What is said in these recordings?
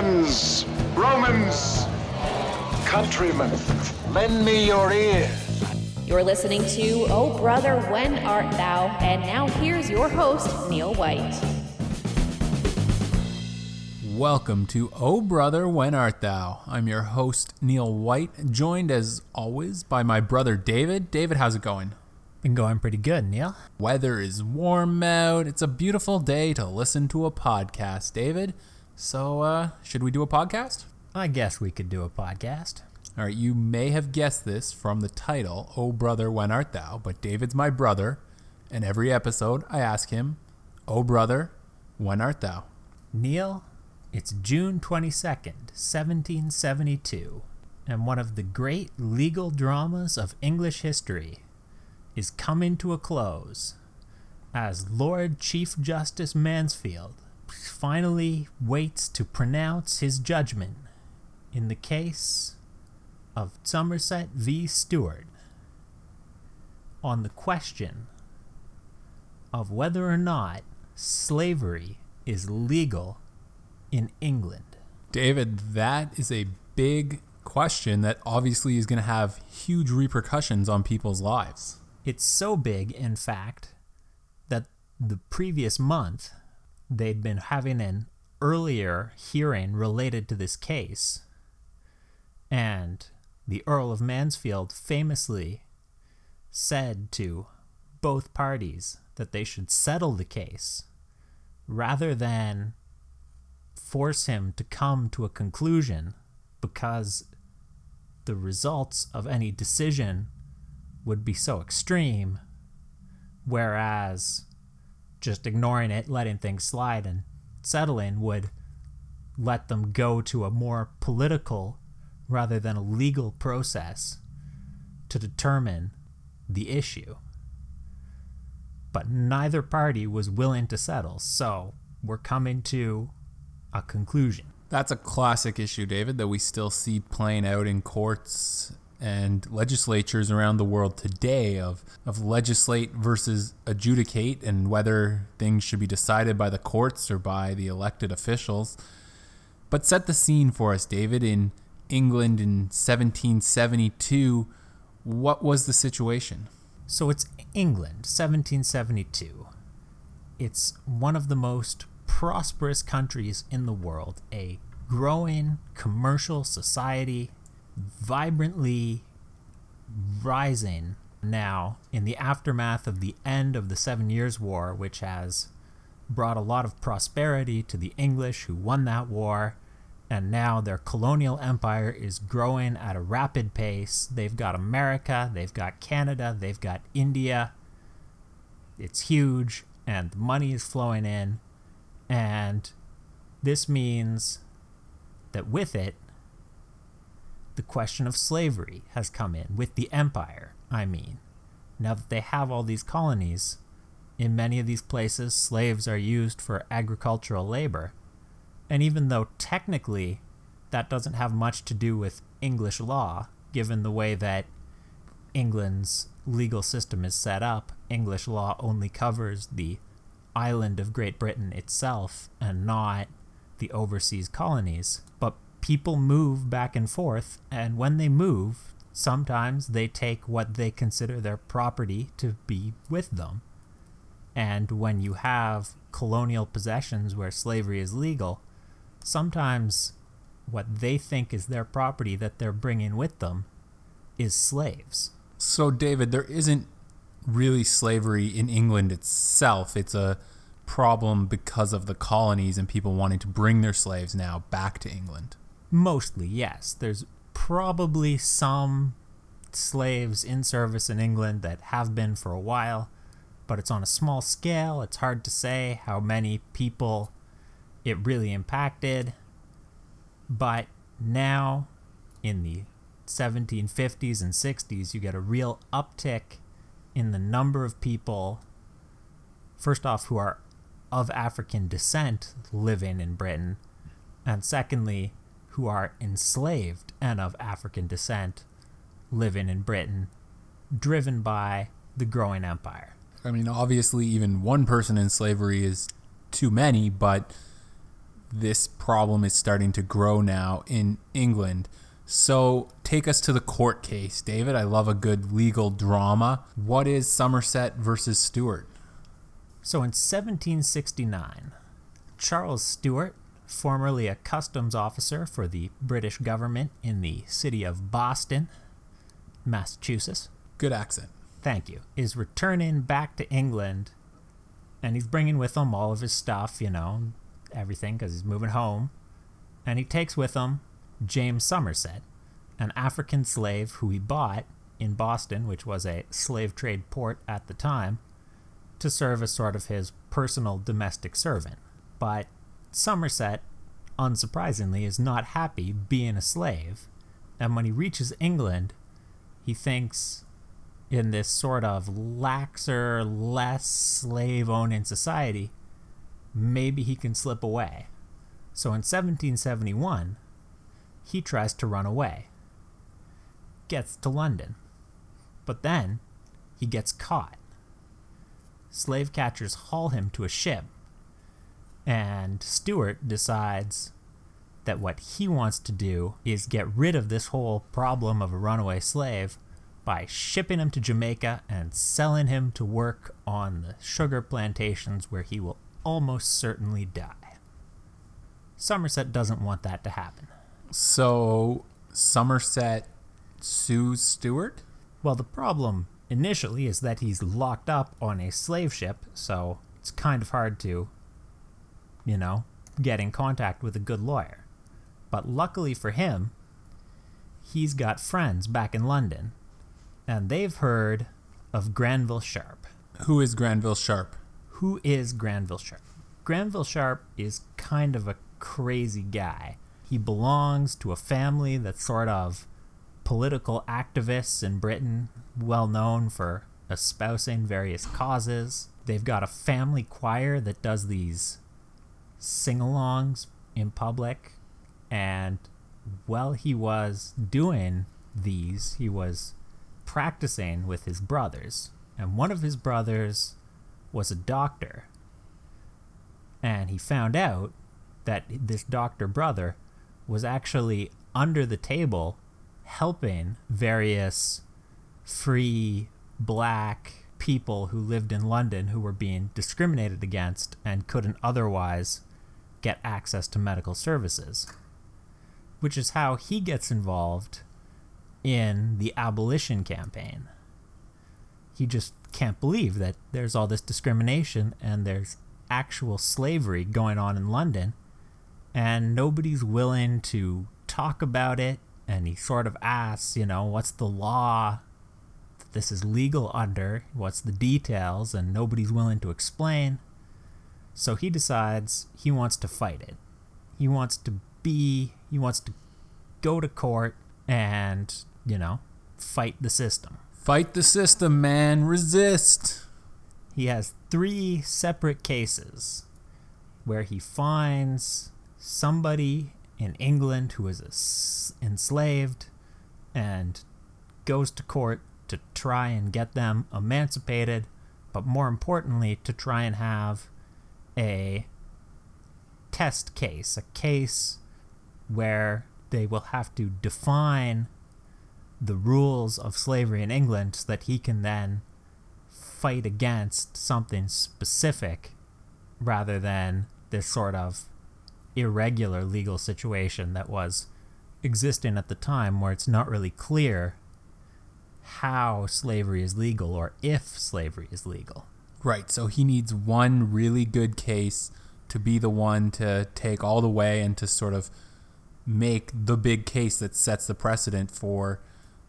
friends, Romans, countrymen, lend me your ear. You're listening to Oh Brother, When Art Thou? And now here's your host, Neil White. Welcome to Oh Brother, When Art Thou? I'm your host, Neil White, joined as always by my brother, David. David, how's it going? Been going pretty good, Neil. Weather is warm out. It's a beautiful day to listen to a podcast, David. So, should we do a podcast? I guess we could do a podcast. All right, you may have guessed this from the title, Oh Brother, When Art Thou? But David's my brother, and every episode I ask him, Oh Brother, When Art Thou? Neil, it's June 22nd, 1772, and one of the great legal dramas of English history is coming to a close as Lord Chief Justice Mansfield finally waits to pronounce his judgment in the case of Somerset v. Stewart on the question of whether or not slavery is legal in England. David, that is a big question that obviously is going to have huge repercussions on people's lives. It's so big, in fact, that the previous month they'd been having an earlier hearing related to this case, and the Earl of Mansfield famously said to both parties that they should settle the case rather than force him to come to a conclusion, because the results of any decision would be so extreme, whereas just ignoring it, letting things slide, and settling would let them go to a more political rather than a legal process to determine the issue. But neither party was willing to settle, so we're coming to a conclusion. That's a classic issue, David, that we still see playing out in courts and legislatures around the world today, of legislate versus adjudicate, and whether things should be decided by the courts or by the elected officials. But set the scene for us, David. In England in 1772, what was the situation? So it's England, 1772. It's one of the most prosperous countries in the world, a growing commercial society, vibrantly rising now in the aftermath of the end of the 7 Years' War, which has brought a lot of prosperity to the English who won that war, and now their colonial empire is growing at a rapid pace. They've got America, they've got Canada, they've got India. It's huge, and the money is flowing in, and this means that with it, the question of slavery has come in, with the empire, I mean. Now that they have all these colonies, in many of these places, slaves are used for agricultural labor. And even though technically that doesn't have much to do with English law, given the way that England's legal system is set up, English law only covers the island of Great Britain itself and not the overseas colonies. But people move back and forth, and when they move, sometimes they take what they consider their property to be with them. And when you have colonial possessions where slavery is legal, sometimes what they think is their property that they're bringing with them is slaves. So, David, there isn't really slavery in England itself. It's a problem because of the colonies and people wanting to bring their slaves now back to England. Mostly, yes. There's probably some slaves in service in England that have been for a while, but it's on a small scale. It's hard to say how many people it really impacted. But now, in the 1750s and 60s, you get a real uptick in the number of people, first off, who are of African descent living in Britain, and secondly, who are enslaved and of African descent living in Britain, driven by the growing empire. I mean, obviously, even one person in slavery is too many, but this problem is starting to grow now in England. So take us to the court case, David. I love a good legal drama. What is Somerset versus Stewart? So in 1769, Charles Stewart, formerly a customs officer for the British government in the city of Boston, Massachusetts. Good accent. Thank you. Is returning back to England, and he's bringing with him all of his stuff, you know, everything, because he's moving home. And he takes with him James Somerset, an African slave who he bought in Boston, which was a slave trade port at the time, to serve as sort of his personal domestic servant. But Somerset, unsurprisingly, is not happy being a slave. And when he reaches England, he thinks in this sort of laxer, less slave-owning society, maybe he can slip away. So in 1771, he tries to run away, gets to London, but then he gets caught. Slave catchers haul him to a ship, and Stewart decides that what he wants to do is get rid of this whole problem of a runaway slave by shipping him to Jamaica and selling him to work on the sugar plantations where he will almost certainly die. Somerset doesn't want that to happen. So Somerset sues Stewart? Well, the problem initially is that he's locked up on a slave ship, so it's kind of hard to, you know, get in contact with a good lawyer. But luckily for him, he's got friends back in London, and they've heard of Granville Sharp. Who is Granville Sharp? Granville Sharp is kind of a crazy guy. He belongs to a family that's sort of political activists in Britain, well known for espousing various causes. They've got a family choir that does these sing-alongs in public. And while he was doing these, he was practicing with his brothers. And one of his brothers was a doctor. And he found out that this doctor brother was actually under the table helping various free black people who lived in London who were being discriminated against and couldn't otherwise get access to medical services, which is how he gets involved in the abolition campaign. He just can't believe that there's all this discrimination and there's actual slavery going on in London, and nobody's willing to talk about it. And he sort of asks, you know, what's the law that this is legal under? What's the details? And nobody's willing to explain. So he decides he wants to fight it. He wants to go to court and, you know, fight the system. Fight the system, man. Resist. He has 3 separate cases where he finds somebody in England who is enslaved and goes to court to try and get them emancipated, but more importantly, to try and have a test case, a case where they will have to define the rules of slavery in England so that he can then fight against something specific rather than this sort of irregular legal situation that was existing at the time, where it's not really clear how slavery is legal or if slavery is legal. Right, so he needs one really good case to be the one to take all the way and to sort of make the big case that sets the precedent for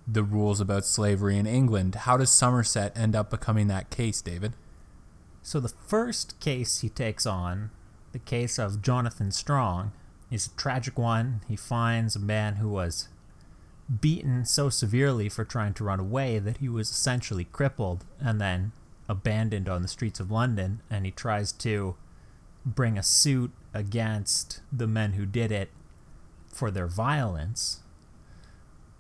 the rules about slavery in England. How does Somerset end up becoming that case, David? So the first case he takes on, the case of Jonathan Strong, is a tragic one. He finds a man who was beaten so severely for trying to run away that he was essentially crippled and then abandoned on the streets of London, and he tries to bring a suit against the men who did it for their violence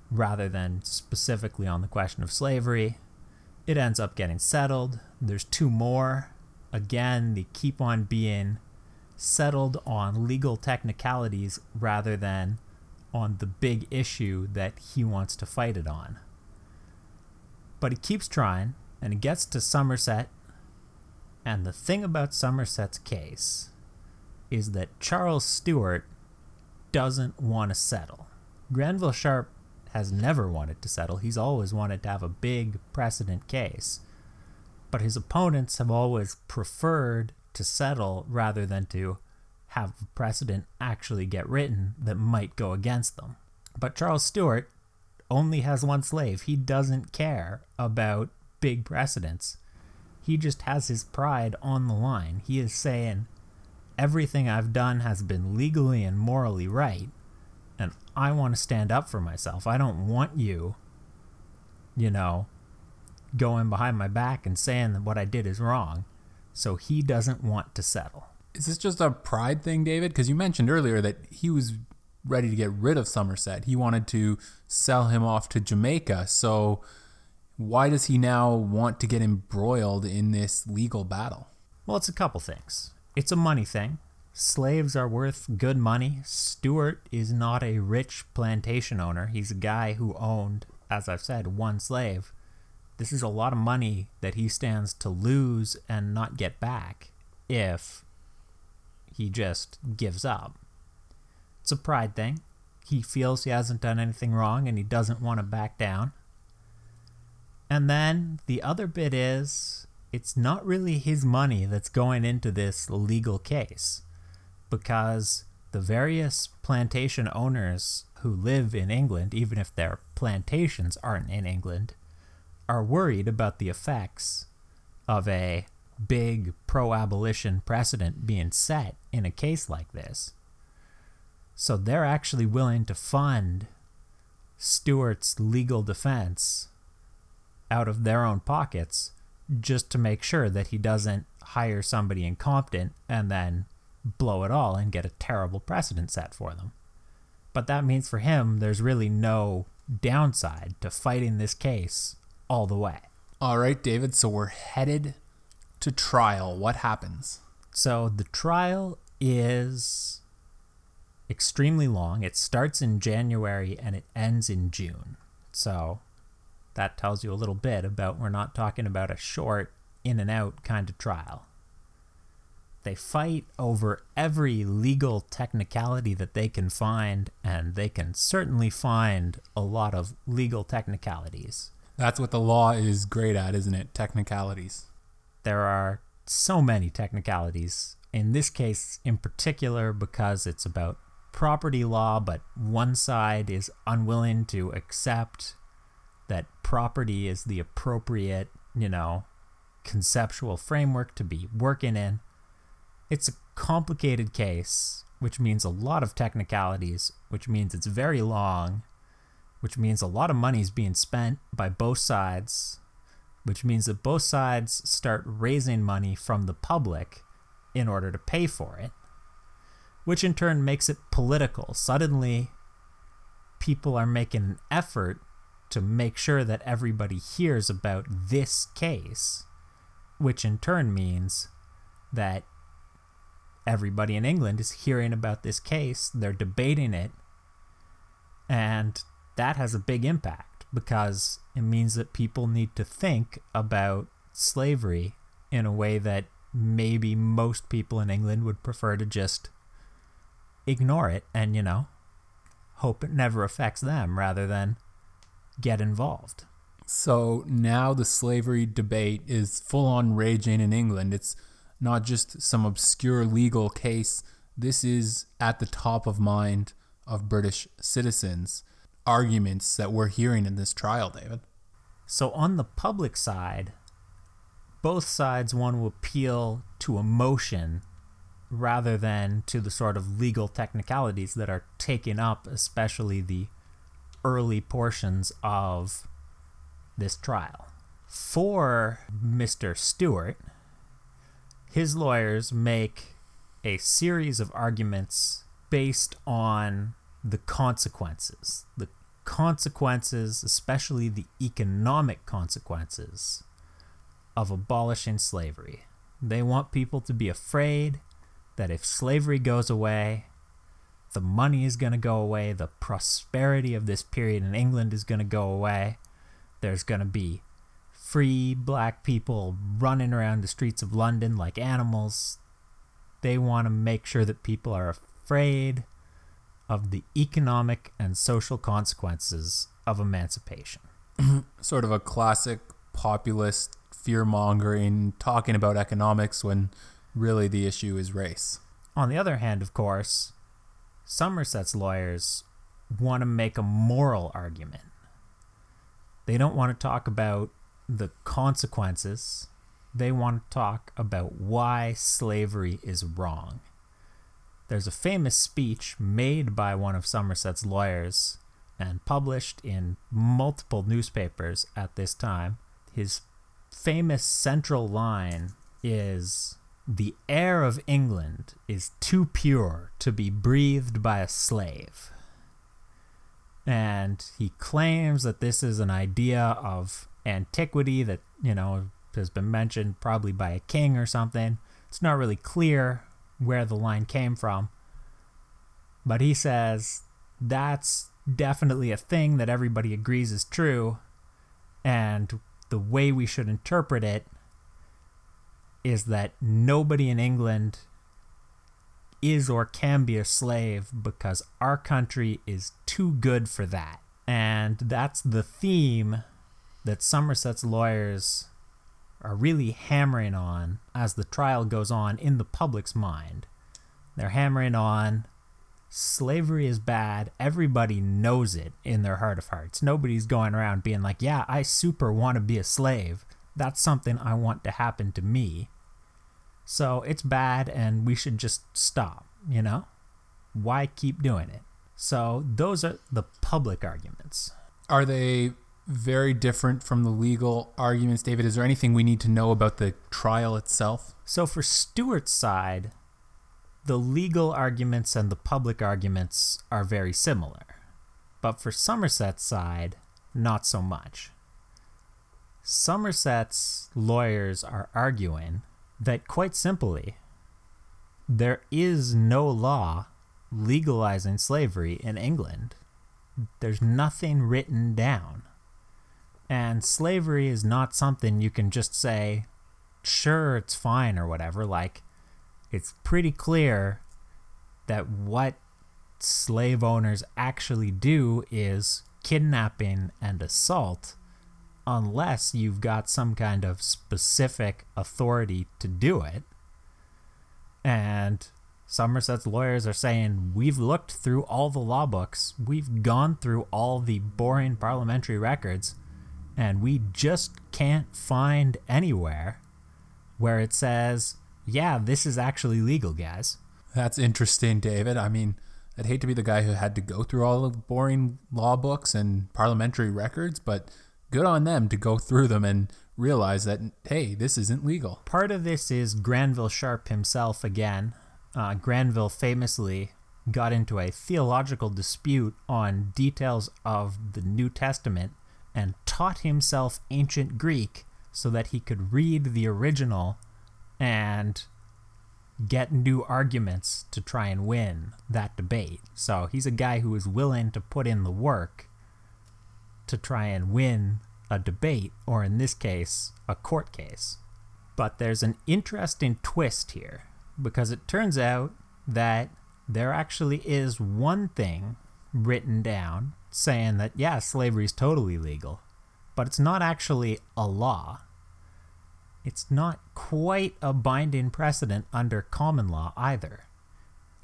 rather than specifically on the question of slavery. It ends up getting settled. There's 2 more. Again, they keep on being settled on legal technicalities rather than on the big issue that he wants to fight it on. But he keeps trying, and he gets to Somerset, and the thing about Somerset's case is that Charles Stewart doesn't want to settle. Granville Sharp has never wanted to settle. He's always wanted to have a big precedent case. But his opponents have always preferred to settle rather than to have precedent actually get written that might go against them. But Charles Stewart only has one slave. He doesn't care about big precedents. He just has his pride on the line. He is saying, everything I've done has been legally and morally right, and I want to stand up for myself. I don't want you, going behind my back and saying that what I did is wrong. So he doesn't want to settle. Is this just a pride thing, David? Because you mentioned earlier that he was ready to get rid of Somerset. He wanted to sell him off to Jamaica. So why does he now want to get embroiled in this legal battle? Well, it's a couple things. It's a money thing. Slaves are worth good money. Stewart is not a rich plantation owner. He's a guy who owned, as I've said, one slave. This is a lot of money that he stands to lose and not get back if he just gives up. It's a pride thing. He feels he hasn't done anything wrong and he doesn't want to back down. And then the other bit is, it's not really his money that's going into this legal case, because the various plantation owners who live in England, even if their plantations aren't in England, are worried about the effects of a big pro-abolition precedent being set in a case like this. So they're actually willing to fund Stewart's legal defense out of their own pockets just to make sure that he doesn't hire somebody incompetent and then blow it all and get a terrible precedent set for them. But that means for him, there's really no downside to fighting this case all the way. All right, David, so we're headed to trial. What happens? So the trial is extremely long. It starts in January and it ends in June. So that tells you a little bit about we're not talking about a short in and out kind of trial. They fight over every legal technicality that they can find, and they can certainly find a lot of legal technicalities. That's what the law is great at, isn't it? Technicalities. There are so many technicalities. In this case in particular, because it's about property law, but one side is unwilling to accept that property is the appropriate, conceptual framework to be working in. It's a complicated case, which means a lot of technicalities, which means it's very long, which means a lot of money is being spent by both sides, which means that both sides start raising money from the public in order to pay for it, which in turn makes it political. Suddenly, people are making an effort to make sure that everybody hears about this case, which in turn means that everybody in England is hearing about this case, they're debating it, and that has a big impact because it means that people need to think about slavery in a way that maybe most people in England would prefer to just ignore it and, hope it never affects them rather than get involved. So now the slavery debate is full on raging in England. It's not just some obscure legal case. This is at the top of mind of British citizens. Arguments that we're hearing in this trial, David. So on the public side, both sides want to appeal to emotion rather than to the sort of legal technicalities that are taking up, especially the early portions of this trial. For Mr. Stewart, his lawyers make a series of arguments based on the consequences. The consequences, especially the economic consequences of abolishing slavery. They want people to be afraid. that if slavery goes away, the money is going to go away, the prosperity of this period in England is going to go away, there's going to be free black people running around the streets of London like animals. They want to make sure that people are afraid of the economic and social consequences of emancipation. Sort of a classic populist fear-mongering talking about economics when really the issue is race. On the other hand, of course, Somerset's lawyers want to make a moral argument. They don't want to talk about the consequences. They want to talk about why slavery is wrong. There's a famous speech made by one of Somerset's lawyers and published in multiple newspapers at this time. His famous central line is, "The air of England is too pure to be breathed by a slave." And he claims that this is an idea of antiquity that, you know, has been mentioned probably by a king or something. It's not really clear where the line came from. But he says that's definitely a thing that everybody agrees is true. And the way we should interpret it is that nobody in England is or can be a slave because our country is too good for that. And that's the theme that Somerset's lawyers are really hammering on as the trial goes on in the public's mind. They're hammering on slavery is bad. Everybody knows it in their heart of hearts. Nobody's going around being like, yeah, I super want to be a slave. That's something I want to happen to me. So it's bad and we should just stop, you know? Why keep doing it? So those are the public arguments. Are they very different from the legal arguments, David? Is there anything we need to know about the trial itself? So for Stewart's side, the legal arguments and the public arguments are very similar. But for Somerset's side, not so much. Somerset's lawyers are arguing that, quite simply, there is no law legalizing slavery in England. There's nothing written down. And slavery is not something you can just say, sure, it's fine or whatever. Like, it's pretty clear that what slave owners actually do is kidnapping and assault, unless you've got some kind of specific authority to do it. And Somerset's lawyers are saying, we've looked through all the law books, we've gone through all the boring parliamentary records, and we just can't find anywhere where it says, yeah, this is actually legal, guys. That's interesting, David. I mean, I'd hate to be the guy who had to go through all the boring law books and parliamentary records, but good on them to go through them and realize that, hey, this isn't legal. Part of this is Granville Sharp himself again. Granville famously got into a theological dispute on details of the New Testament and taught himself ancient Greek so that he could read the original and get new arguments to try and win that debate. So he's a guy who is willing to put in the work to try and win a debate, or in this case, a court case. But there's an interesting twist here, because it turns out that there actually is one thing written down saying that, yeah, slavery is totally legal, but it's not actually a law. It's not quite a binding precedent under common law either.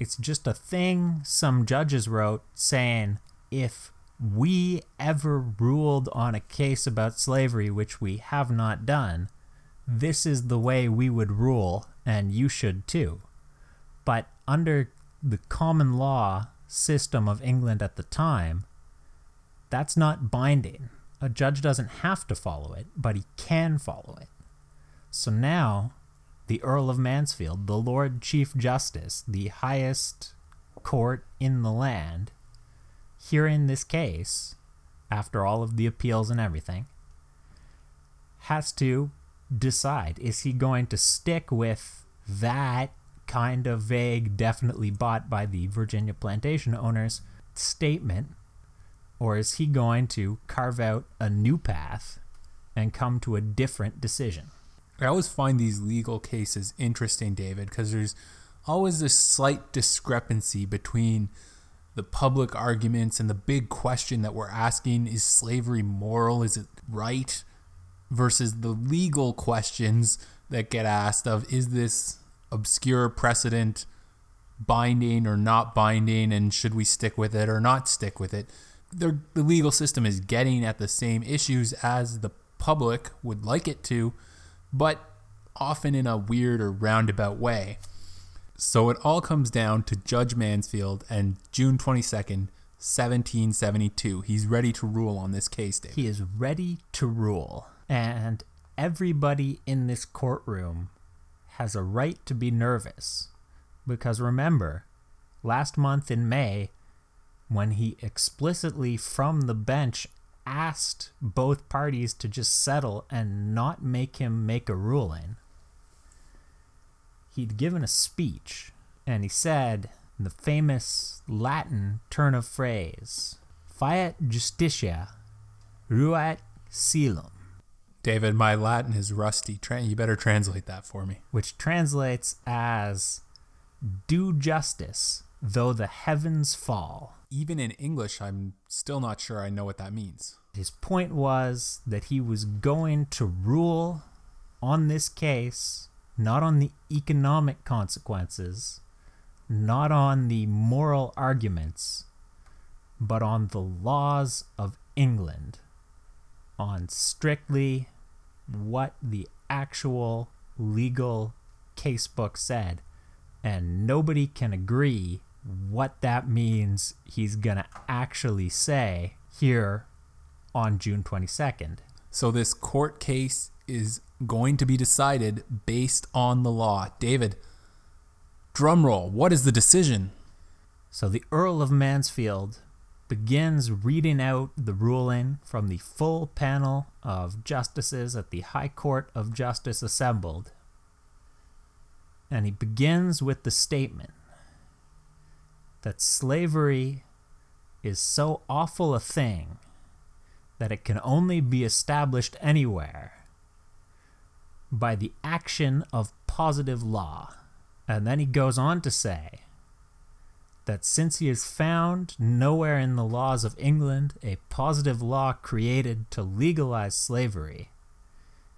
It's just a thing some judges wrote saying, if we ever ruled on a case about slavery, which we have not done, this is the way we would rule, and you should too. But under the common law system of England at the time, that's not binding. A judge doesn't have to follow it, but he can follow it. So now, the Earl of Mansfield, the Lord Chief Justice, the highest court in the land, hearing this case, after all of the appeals and everything, has to decide, is he going to stick with that kind of vague, definitely bought by the Virginia plantation owners statement? Or is he going to carve out a new path and come to a different decision? I always find these legal cases interesting, David, because there's always this slight discrepancy between the public arguments and the big question that we're asking, is slavery moral, is it right, versus the legal questions that get asked of, is this obscure precedent binding or not binding, and should we stick with it or not stick with it? The legal system is getting at the same issues as the public would like it to, but often in a weird or roundabout way. So it all comes down to Judge Mansfield and June 22nd, 1772. He's ready to rule on this case, David. He is ready to rule. And everybody in this courtroom has a right to be nervous. Because remember, last month in May, when he explicitly from the bench asked both parties to just settle and not make him make a ruling, he'd given a speech and he said the famous Latin turn of phrase, Fiat justitia, ruat caelum. David, my Latin is rusty. You better translate that for me. Which translates as, do justice, though the heavens fall. Even in English, I'm still not sure I know what that means. His point was that he was going to rule on this case, not on the economic consequences, not on the moral arguments, but on the laws of England, on strictly what the actual legal casebook said. And nobody can agree what that means he's going to actually say here on June 22nd. So this court case is going to be decided based on the law. David, drumroll, what is the decision? So the Earl of Mansfield begins reading out the ruling from the full panel of justices at the High Court of Justice assembled. And he begins with the statement that slavery is so awful a thing that it can only be established anywhere by the action of positive law. And then he goes on to say that since he has found nowhere in the laws of England a positive law created to legalize slavery,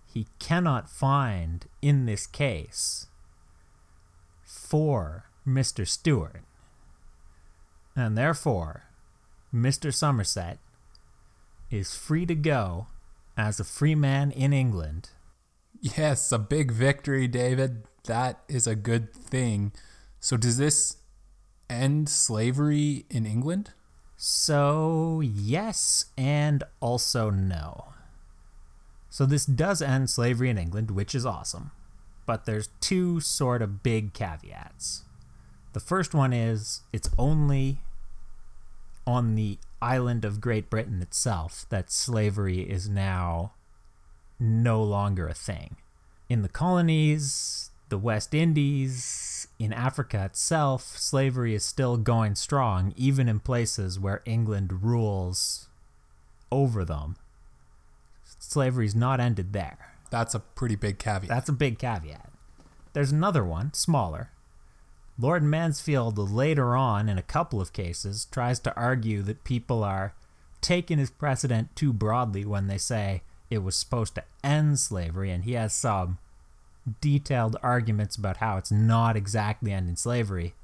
he cannot find in this case for Mr. Stewart. And therefore, Mr. Somerset is free to go as a free man in England. Yes, a big victory, David. That is a good thing. So does this end slavery in England? So yes, and also no. So this does end slavery in England, which is awesome. But there's two sort of big caveats. The first one is it's only on the island of Great Britain itself that slavery is now no longer a thing. In the colonies, the West Indies, in Africa itself, slavery is still going strong, even in places where England rules over them. Slavery's not ended there. That's a pretty big caveat. That's a big caveat. There's another one, smaller. Lord Mansfield later on, in a couple of cases, tries to argue that people are taking his precedent too broadly when they say it was supposed to end slavery, and he has some detailed arguments about how it's not exactly ending slavery.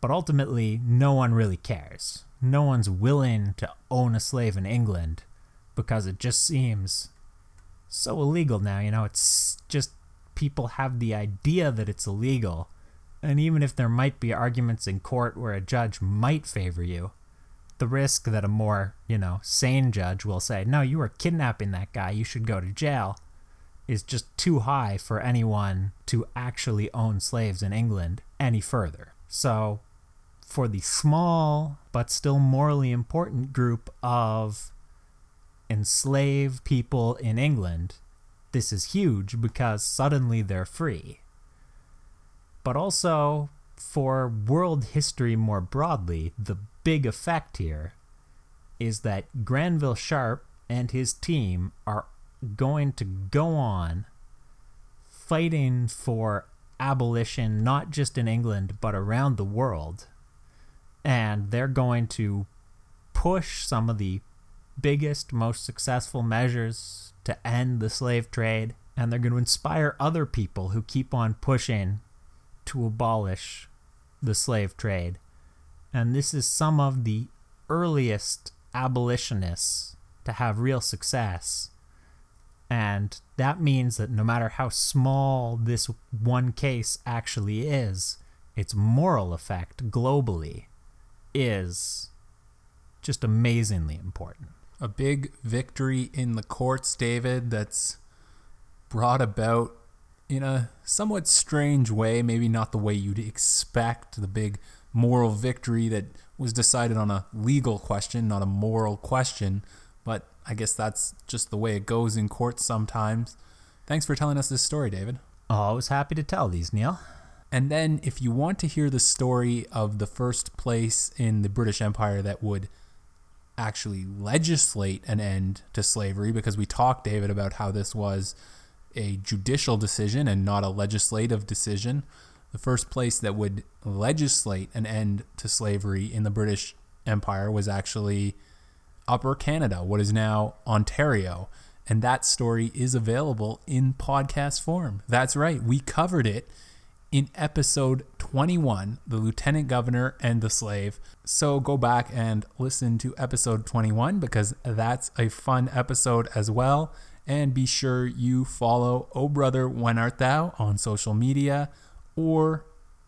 But ultimately, no one really cares. No one's willing to own a slave in England because it just seems so illegal now. You know, it's just people have the idea that it's illegal. And even if there might be arguments in court where a judge might favor you, the risk that a more, sane judge will say, no, you were kidnapping that guy, you should go to jail, is just too high for anyone to actually own slaves in England any further. So for the small but still morally important group of enslaved people in England, this is huge because suddenly they're free. but also for world history more broadly, the big effect here is that Granville Sharp and his team are going to go on fighting for abolition, not just in England, but around the world. And they're going to push some of the biggest, most successful measures to end the slave trade. And they're going to inspire other people who keep on pushing to abolish the slave trade. And this is some of the earliest abolitionists to have real success. And that means that no matter how small this one case actually is, its moral effect globally is just amazingly important. A big victory in the courts, David, that's brought about in a somewhat strange way, maybe not the way you'd expect, the big moral victory that was decided on a legal question, not a moral question, but I guess that's just the way it goes in court sometimes. Thanks for telling us this story, David. Always happy to tell these, Neil. And then if you want to hear the story of the first place in the British Empire that would actually legislate an end to slavery, because we talked, David, about how this was a judicial decision and not a legislative decision, the first place that would legislate an end to slavery in the British Empire was actually Upper Canada, what is now Ontario. And that story is available in podcast form. That's right. We covered it in episode 21, The Lieutenant Governor and the Slave. So go back and listen to episode 21 because that's a fun episode as well. And be sure you follow Oh Brother, When Art Thou? On social media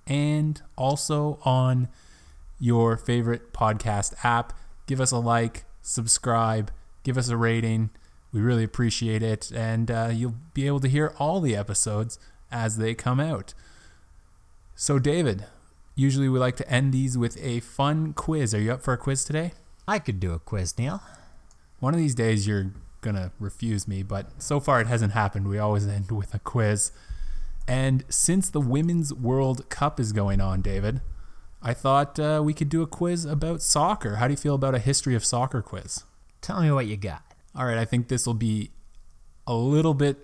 and also on your favorite podcast app. Give us a like, subscribe, give us a rating. We really appreciate it. And you'll be able to hear all the episodes as they come out. So David, usually we like to end these with a fun quiz. Are you up for a quiz today? I could do a quiz, Neil. One of these days you're going to refuse me, but so far it hasn't happened. We always end with a quiz. And since the Women's World Cup is going on, David, I thought we could do a quiz about soccer. How do you feel about a history of soccer quiz? Tell me what you got. All right, I think this will be a little bit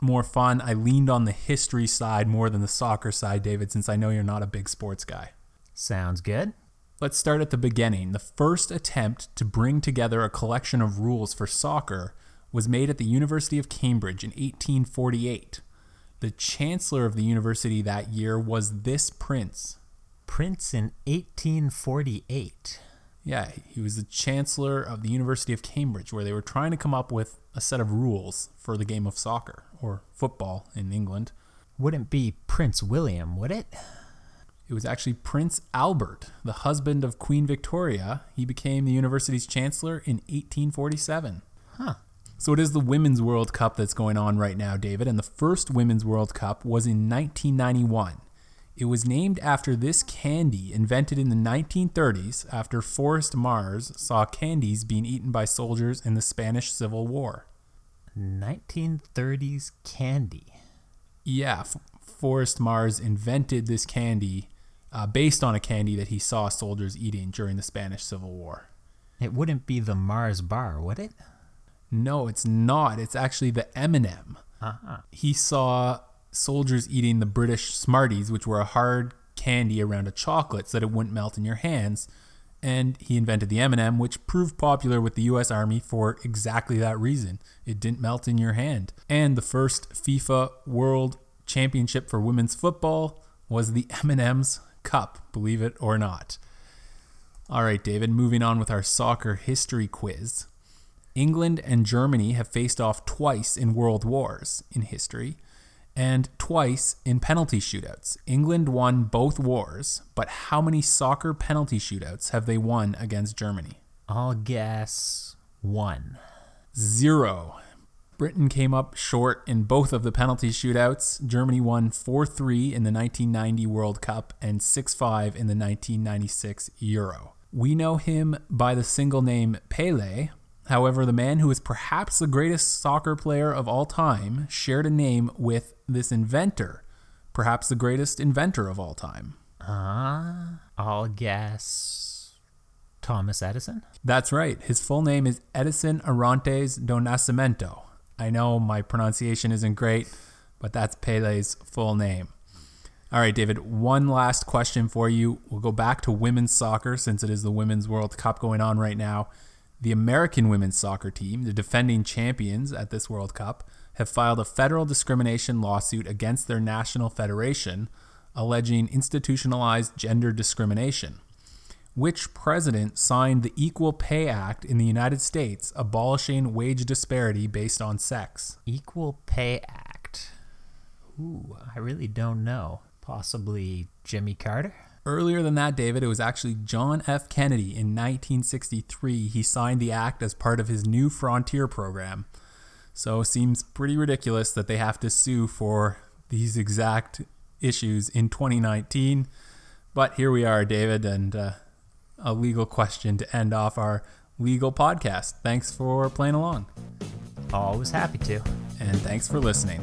more fun. I leaned on the history side more than the soccer side, David, since I know you're not a big sports guy. Sounds good. Let's start at the beginning. The first attempt to bring together a collection of rules for soccer was made at the University of Cambridge in 1848. The chancellor of the university that year was this prince. Prince in 1848. Yeah, he was the chancellor of the University of Cambridge, where they were trying to come up with a set of rules for the game of soccer, or football in England. Wouldn't be Prince William, would it? It was actually Prince Albert, the husband of Queen Victoria. He became the university's chancellor in 1847. Huh. So it is the Women's World Cup that's going on right now, David, and the first Women's World Cup was in 1991. It was named after this candy invented in the 1930s after Forrest Mars saw candies being eaten by soldiers in the Spanish Civil War. 1930s candy. Yeah, Forrest Mars invented this candy based on a candy that he saw soldiers eating during the Spanish Civil War. It wouldn't be the Mars bar, would it? No, it's not. It's actually the M&M. Uh-huh. He saw soldiers eating the British Smarties, which were a hard candy around a chocolate so that it wouldn't melt in your hands. And he invented the M&M, which proved popular with the U.S. Army for exactly that reason. It didn't melt in your hand. And the first FIFA World Championship for women's football was the M&M's Cup, believe it or not. All right, David, moving on with our soccer history quiz. England and Germany have faced off twice in world wars in history and twice in penalty shootouts. England won both wars, but how many soccer penalty shootouts have they won against Germany? I'll guess 1-0. Britain came up short in both of the penalty shootouts. Germany won 4-3 in the 1990 World Cup and 6-5 in the 1996 Euro. We know him by the single name Pelé. However, the man who is perhaps the greatest soccer player of all time shared a name with this inventor, perhaps the greatest inventor of all time? I'll guess Thomas Edison? That's right. His full name is Edison Arantes do Nascimento. I know my pronunciation isn't great, but that's Pelé's full name. All right, David, one last question for you. We'll go back to women's soccer since it is the Women's World Cup going on right now. The American women's soccer team, the defending champions at this World Cup, have filed a federal discrimination lawsuit against their national federation, alleging institutionalized gender discrimination. Which president signed the Equal Pay Act in the United States, abolishing wage disparity based on sex? Equal Pay Act. Ooh, I really don't know. Possibly Jimmy Carter? Earlier than that, David, it was actually John F. Kennedy in 1963. He signed the act as part of his New Frontier program. So it seems pretty ridiculous that they have to sue for these exact issues in 2019. But here we are, David, and a legal question to end off our legal podcast. Thanks for playing along. Always happy to. And thanks for listening.